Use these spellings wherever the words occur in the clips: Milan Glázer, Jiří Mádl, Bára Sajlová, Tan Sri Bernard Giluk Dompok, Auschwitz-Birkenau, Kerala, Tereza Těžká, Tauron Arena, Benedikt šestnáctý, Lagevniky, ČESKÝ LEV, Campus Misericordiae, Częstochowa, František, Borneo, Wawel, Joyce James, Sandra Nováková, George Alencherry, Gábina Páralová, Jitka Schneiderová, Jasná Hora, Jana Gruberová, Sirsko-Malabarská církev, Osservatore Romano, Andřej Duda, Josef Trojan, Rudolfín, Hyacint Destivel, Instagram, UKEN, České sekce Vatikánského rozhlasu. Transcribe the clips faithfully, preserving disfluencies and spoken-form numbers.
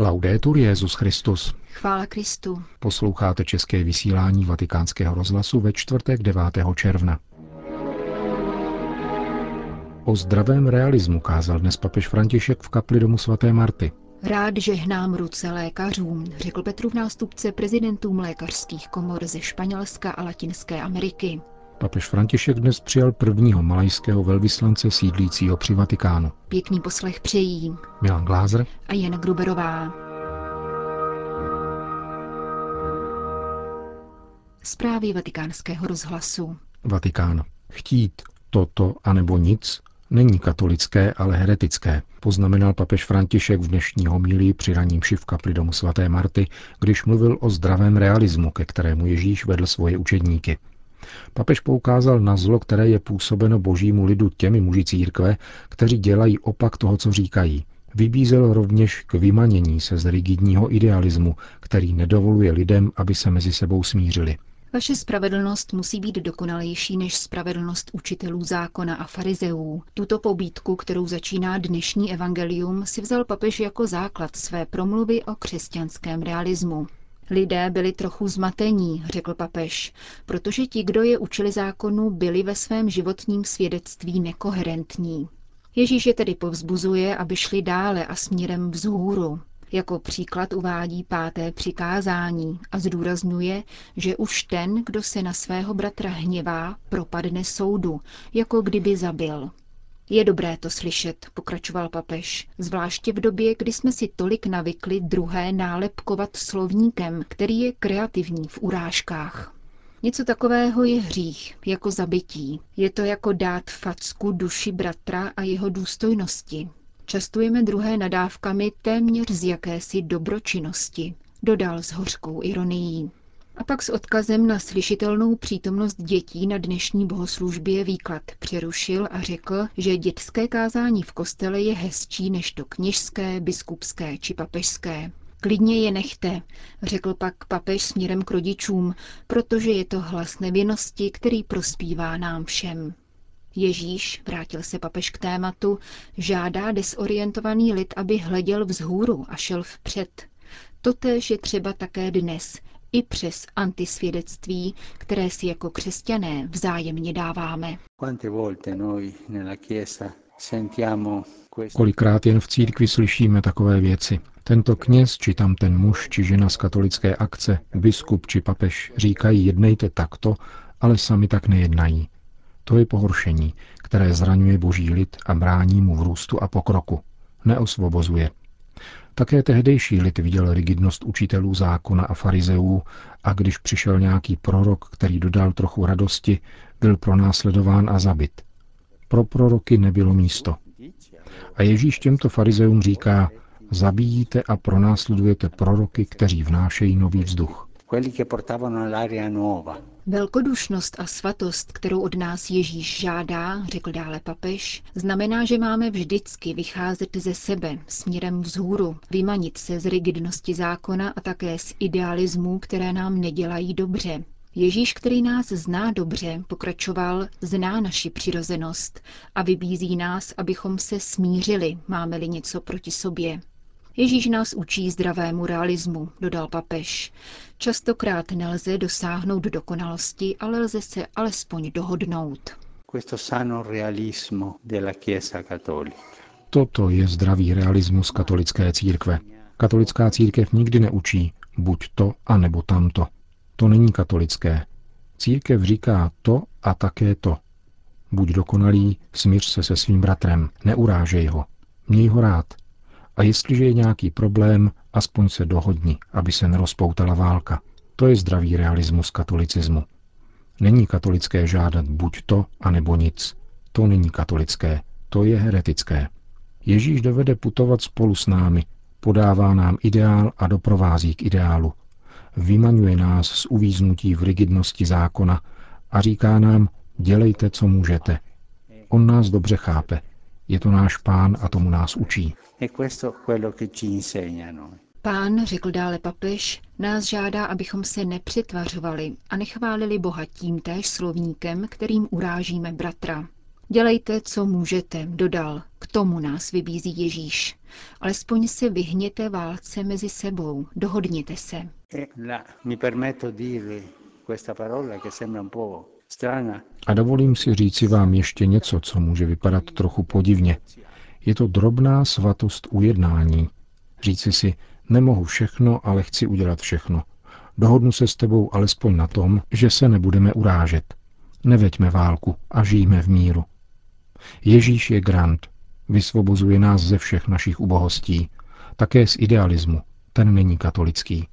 Laudetur Jesus Christus. Chvála Kristu. Posloucháte české vysílání Vatikánského rozhlasu ve čtvrtek devátého června. O zdravém realismu kázal dnes papež František v kapli domu svaté Marty. Rád žehnám ruce lékařům, řekl Petrův nástupce prezidentům lékařských komor ze Španělska a Latinské Ameriky. Papež František dnes přijal prvního malajského velvyslance sídlícího při Vatikánu. Pěkný poslech přejí Milan Glázer a Jana Gruberová. Zprávy Vatikánského rozhlasu. Vatikán. Chtít toto anebo nic není katolické, ale heretické, poznamenal papež František v dnešní homilii při raní mši v kapli domu svaté Marty, když mluvil o zdravém realismu, ke kterému Ježíš vedl svoje učedníky. Papež poukázal na zlo, které je působeno božímu lidu těmi muži církve, kteří dělají opak toho, co říkají. Vybízel rovněž k vymanění se z rigidního idealismu, který nedovoluje lidem, aby se mezi sebou smířili. Vaše spravedlnost musí být dokonalejší než spravedlnost učitelů zákona a farizeů. Tuto pobídku, kterou začíná dnešní evangelium, si vzal papež jako základ své promluvy o křesťanském realismu. Lidé byli trochu zmatení, řekl papež, protože ti, kdo je učili zákonu, byli ve svém životním svědectví nekoherentní. Ježíš je tedy povzbuzuje, aby šli dále a směrem vzhůru. Jako příklad uvádí páté přikázání a zdůrazňuje, že už ten, kdo se na svého bratra hněvá, propadne soudu, jako kdyby zabil. Je dobré to slyšet, pokračoval papež, zvláště v době, kdy jsme si tolik navykli druhé nálepkovat slovníkem, který je kreativní v urážkách. Něco takového je hřích, jako zabití. Je to jako dát facku duši bratra a jeho důstojnosti. Častujeme druhé nadávkami téměř z jakési dobročinnosti, dodal s hořkou ironií. A pak s odkazem na slyšitelnou přítomnost dětí na dnešní bohoslužbě výklad přerušil a řekl, že dětské kázání v kostele je hezčí než to kněžské, biskupské či papežské. Klidně je nechte, řekl pak papež směrem k rodičům, protože je to hlas nevinnosti, který prospívá nám všem. Ježíš, vrátil se papež k tématu, žádá desorientovaný lid, aby hleděl vzhůru a šel vpřed. Totéž je třeba také dnes, i přes antisvědectví, které si jako křesťané vzájemně dáváme. Kolikrát jen v církvi slyšíme takové věci. Tento kněz, či tam ten muž, či žena z katolické akce, biskup či papež říkají jednejte takto, ale sami tak nejednají. To je pohoršení, které zraňuje boží lid a brání mu v růstu a pokroku. Neosvobozuje. Také tehdejší lid viděl rigidnost učitelů zákona a farizeů a když přišel nějaký prorok, který dodal trochu radosti, byl pronásledován a zabit. Pro proroky nebylo místo. A Ježíš těmto farizeům říká, zabíjíte a pronásledujete proroky, kteří vnášejí nový vzduch. Velkodušnost a svatost, kterou od nás Ježíš žádá, řekl dále papež, znamená, že máme vždycky vycházet ze sebe, směrem vzhůru, vymanit se z rigidnosti zákona a také z idealismů, které nám nedělají dobře. Ježíš, který nás zná dobře, pokračoval, zná naši přirozenost a vybízí nás, abychom se smířili, máme-li něco proti sobě. Ježíš nás učí zdravému realismu, dodal papež. Častokrát nelze dosáhnout dokonalosti, ale lze se alespoň dohodnout. Toto je zdravý realismus katolické církve. Katolická církev nikdy neučí buď to, anebo tamto. To není katolické. Církev říká to a také to. Buď dokonalý, smíř se se svým bratrem, neurážej ho, měj ho rád. A jestliže je nějaký problém, aspoň se dohodni, aby se nerozpoutala válka. To je zdravý realismus katolicismu. Není katolické žádat buď to, anebo nic. To není katolické, to je heretické. Ježíš dovede putovat spolu s námi, podává nám ideál a doprovází k ideálu. Vymaňuje nás z uvíznutí v rigidnosti zákona a říká nám, dělejte, co můžete. On nás dobře chápe. Je to náš Pán a tomu nás učí. Pán, řekl dále papež, nás žádá, abychom se nepřetvařovali a nechválili Boha tímtéž slovníkem, kterým urážíme bratra. Dělejte, co můžete, dodal. K tomu nás vybízí Ježíš. Alespoň se vyhněte válce mezi sebou, dohodněte se. A dovolím si říci vám ještě něco, co může vypadat trochu podivně. Je to drobná svatost ujednání. Říci si, nemohu všechno, ale chci udělat všechno. Dohodnu se s tebou alespoň na tom, že se nebudeme urážet. Neveďme válku a žijme v míru. Ježíš je grant. Vysvobozuje nás ze všech našich ubohostí. Také z idealismu. Ten není katolický.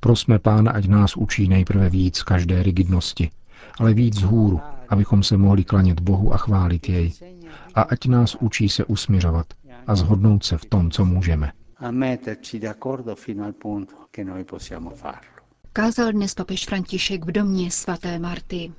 Prosme Pána, ať nás učí nejprve víc každé rigidnosti, ale víc hůru, abychom se mohli klanět Bohu a chválit jej. A ať nás učí se usmiřovat a shodnout se v tom, co můžeme. Kázal dnes papež František v domě svaté Marty.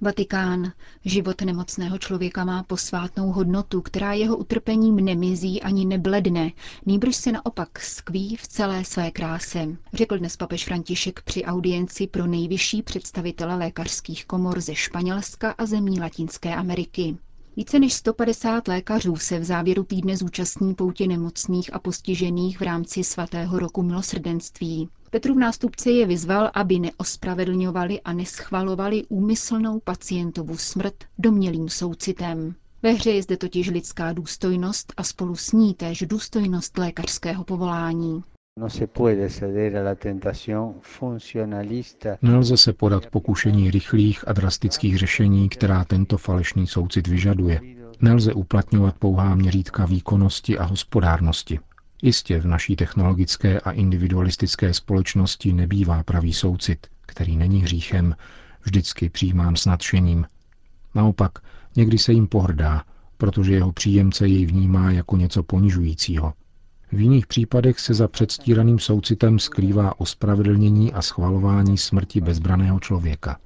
Vatikán. Život nemocného člověka má posvátnou hodnotu, která jeho utrpením nemizí ani nebledne, nýbrž se naopak skví v celé své kráse, řekl dnes papež František při audienci pro nejvyšší představitele lékařských komor ze Španělska a zemí Latinské Ameriky. Více než sto padesát lékařů se v závěru týdne zúčastní poutě nemocných a postižených v rámci svatého roku milosrdenství. Petrův nástupce je vyzval, aby neospravedlňovali a neschvalovali úmyslnou pacientovu smrt domnělým soucitem. Ve hře je zde totiž lidská důstojnost a spolu s ní též důstojnost lékařského povolání. Nelze se podat pokušení rychlých a drastických řešení, která tento falešný soucit vyžaduje. Nelze uplatňovat pouhá měřítka výkonnosti a hospodárnosti. Jistě v naší technologické a individualistické společnosti nebývá pravý soucit, který není hříchem, vždycky přijímán s nadšením. Naopak, někdy se jim pohrdá, protože jeho příjemce jej vnímá jako něco ponižujícího. V jiných případech se za předstíraným soucitem skrývá ospravedlnění a schvalování smrti bezbraného člověka.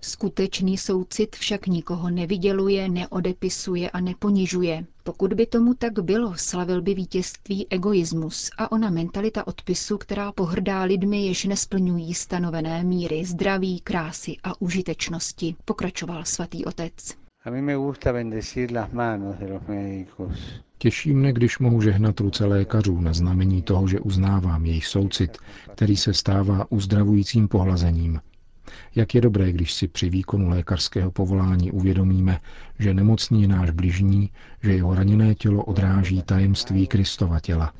Skutečný soucit však nikoho nevyděluje, neodepisuje a neponižuje. Pokud by tomu tak bylo, slavil by vítězství egoismus a ona mentalita odpisu, která pohrdá lidmi, jež nesplňují stanovené míry zdraví, krásy a užitečnosti, pokračoval svatý otec. Těší mne, když mohu žehnat ruce lékařů na znamení toho, že uznávám jejich soucit, který se stává uzdravujícím pohlazením. Jak je dobré, když si při výkonu lékařského povolání uvědomíme, že nemocný je náš bližní, že jeho raněné tělo odráží tajemství Kristova těla.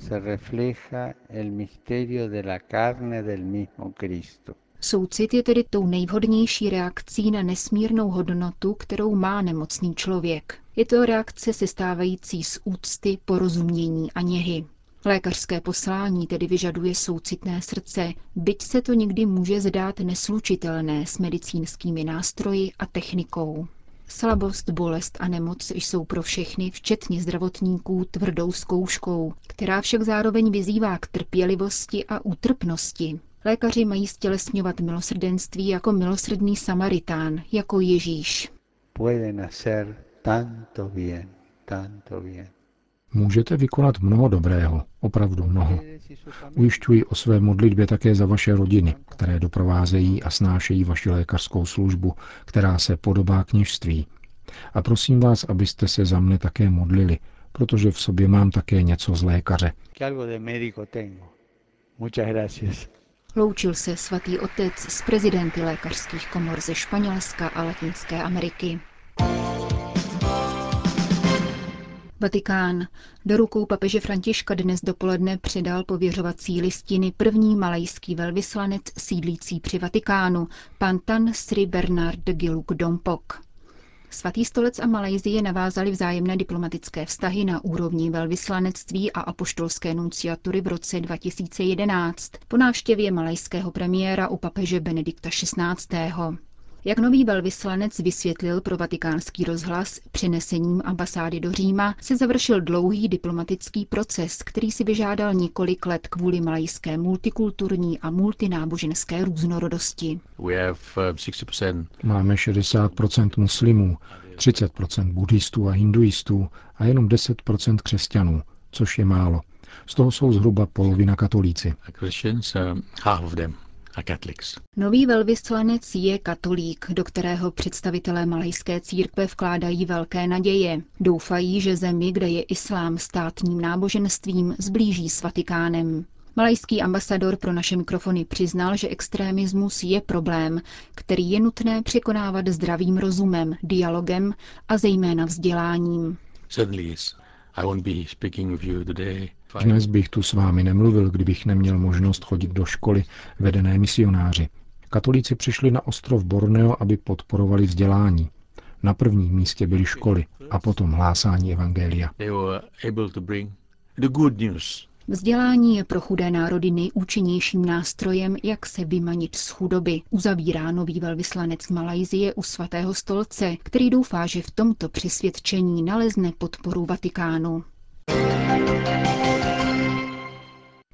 Soucit je tedy tou nejvhodnější reakcí na nesmírnou hodnotu, kterou má nemocný člověk. Je to reakce sestávající z úcty, porozumění a něhy. Lékařské poslání tedy vyžaduje soucitné srdce, byť se to někdy může zdát neslučitelné s medicínskými nástroji a technikou. Slabost, bolest a nemoc jsou pro všechny, včetně zdravotníků, tvrdou zkouškou, která však zároveň vyzývá k trpělivosti a útrpnosti. Lékaři mají stělesňovat milosrdenství jako milosrdný Samaritán, jako Ježíš. Můžete vykonat mnoho dobrého, opravdu mnoho. Ujišťuji o své modlitbě také za vaše rodiny, které doprovázejí a snášejí vaši lékařskou službu, která se podobá kněžství. A prosím vás, abyste se za mne také modlili, protože v sobě mám také něco z lékaře. Loučil se svatý otec s prezidenty lékařských komor ze Španělska a Latinské Ameriky. Vatikán. Do rukou papeže Františka dnes dopoledne předal pověřovací listiny první malajský velvyslanec sídlící při Vatikánu, pan Tan Sri Bernard Giluk Dompok. Svatý stolec a Malajsie navázali vzájemné diplomatické vztahy na úrovni velvyslanectví a apoštolské nunciatury v roce dva tisíce jedenáct po návštěvě malajského premiéra u papeže Benedikta šestnáctého. Jak nový velvyslanec vysvětlil pro Vatikánský rozhlas přenesením ambasády do Říma, se završil dlouhý diplomatický proces, který si vyžádal několik let kvůli malajské multikulturní a multináboženské různorodosti. Máme šedesát procent muslimů, třicet procent buddhistů a hinduistů a jenom deset procent křesťanů, což je málo. Z toho jsou zhruba polovina katolíci. are Catholics. Nový velvyslanec je katolík, do kterého představitelé malajské církve vkládají velké naděje. Doufají, že zemi, kde je islám státním náboženstvím, zblíží s Vatikánem. Malajský ambasador pro naše mikrofony přiznal, že extremismus je problém, který je nutné překonávat zdravým rozumem, dialogem a zejména vzděláním. Dnes bych tu s vámi nemluvil, kdybych neměl možnost chodit do školy vedené misionáři. Katolíci přišli na ostrov Borneo, aby podporovali vzdělání. Na prvním místě byly školy a potom hlásání evangelia. Vzdělání je pro chudé národy nejúčinnějším nástrojem, jak se vymanit z chudoby, uzavírá nový velvyslanec Malajsie u Svatého stolce, který doufá, že v tomto přesvědčení nalezne podporu Vatikánu.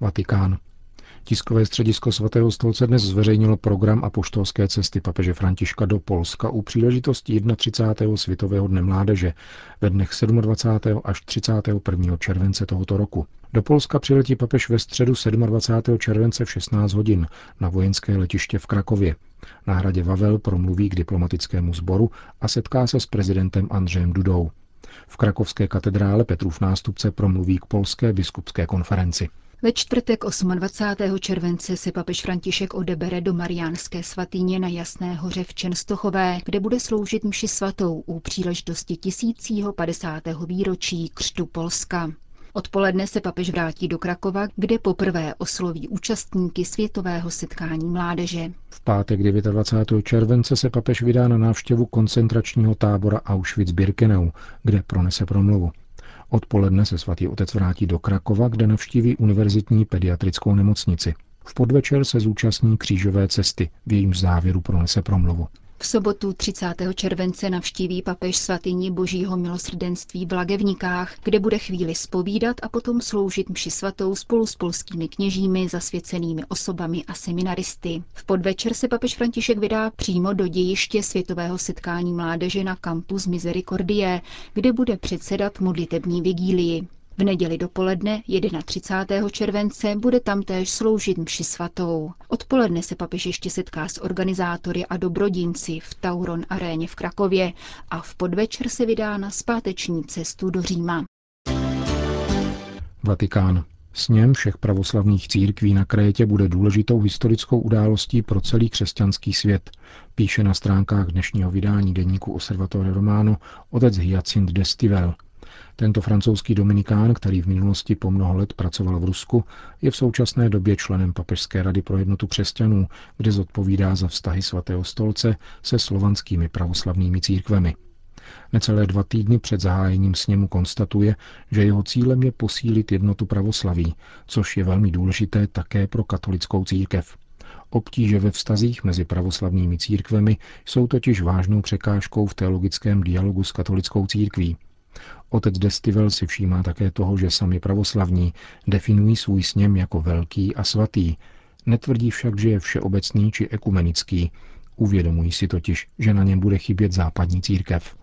Vatikán. Tiskové středisko Svatého stolce dnes zveřejnilo program apoštolské cesty papeže Františka do Polska u příležitosti třicátého prvního Světového dne mládeže ve dnech dvacátého sedmého až třicátého prvního července tohoto roku. Do Polska přiletí papež ve středu dvacátého sedmého července v šestnáct hodin na vojenské letiště v Krakově. Na hradě Wawel promluví k diplomatickému sboru a setká se s prezidentem Andřejem Dudou. V krakovské katedrále Petrův nástupce promluví k polské biskupské konferenci. Ve čtvrtek dvacátého osmého července se papež František odebere do Mariánské svatyně na Jasné hoře v Częstochové, kde bude sloužit mši svatou u příležitosti tisíc padesátého výročí křtu Polska. Odpoledne se papež vrátí do Krakova, kde poprvé osloví účastníky světového setkání mládeže. V pátek dvacátého devátého července se papež vydá na návštěvu koncentračního tábora Auschwitz-Birkenau, kde pronese promluvu. Odpoledne se svatý otec vrátí do Krakova, kde navštíví univerzitní pediatrickou nemocnici. V podvečer se zúčastní křížové cesty, v jejímž závěru pronese promluvu. V sobotu třicátého července navštíví papež svatyni Božího milosrdenství v Lagevnikách, kde bude chvíli zpovídat a potom sloužit mši svatou spolu s polskými kněžími, zasvěcenými osobami a seminaristy. V podvečer se papež František vydá přímo do dějiště světového setkání mládeže na Campus Misericordiae, kde bude předsedat modlitební vigílii. V neděli dopoledne, třicátého prvního července, bude tamtéž sloužit mši svatou. Odpoledne se papež ještě setká s organizátory a dobrodinci v Tauron Aréně v Krakově a v podvečer se vydá na zpáteční cestu do Říma. Vatikán. Sněm všech pravoslavných církví na Krétě bude důležitou historickou událostí pro celý křesťanský svět, píše na stránkách dnešního vydání deníku Osservatore Romano otec Hyacint Destivel. Tento francouzský dominikán, který v minulosti po mnoho let pracoval v Rusku, je v současné době členem Papežské rady pro jednotu křesťanů, kde zodpovídá za vztahy Svatého stolce se slovanskými pravoslavnými církvemi. Necelé dva týdny před zahájením sněmu konstatuje, že jeho cílem je posílit jednotu pravoslaví, což je velmi důležité také pro katolickou církev. Obtíže ve vztazích mezi pravoslavnými církvemi jsou totiž vážnou překážkou v teologickém dialogu s katolickou církví. Otec Destivel si všímá také toho, že sami pravoslavní definují svůj sněm jako velký a svatý. Netvrdí však, že je všeobecný či ekumenický. Uvědomují si totiž, že na něm bude chybět západní církev.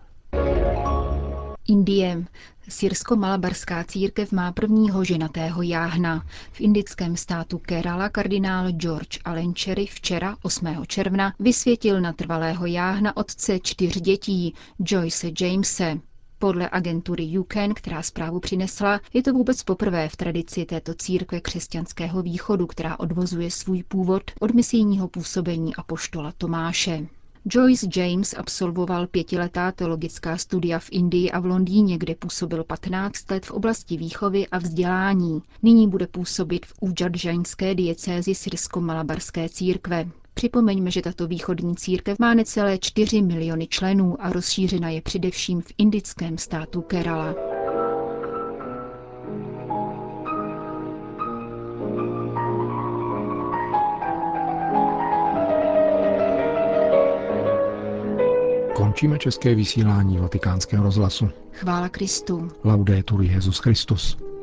Indie. Sirsko-Malabarská církev má prvního ženatého jáhna. V indickém státu Kerala kardinál George Alencherry včera, osmého června, vysvětil na trvalého jáhna otce čtyř dětí, Joyce Jamese. Podle agentury U K E N, která zprávu přinesla, je to vůbec poprvé v tradici této církve křesťanského východu, která odvozuje svůj původ od misijního působení apoštola Tomáše. Joyce James absolvoval pětiletá teologická studia v Indii a v Londýně, kde působil patnáct let v oblasti výchovy a vzdělání. Nyní bude působit v úžadžaňské diecézi Sirsko-Malabarské církve. Připomeňme, že tato východní církev má necelé čtyři miliony členů a rozšířena je především v indickém státu Kerala. Končíme české vysílání Vatikánského rozhlasu. Chvála Kristu. Laudetur Jesus Christus.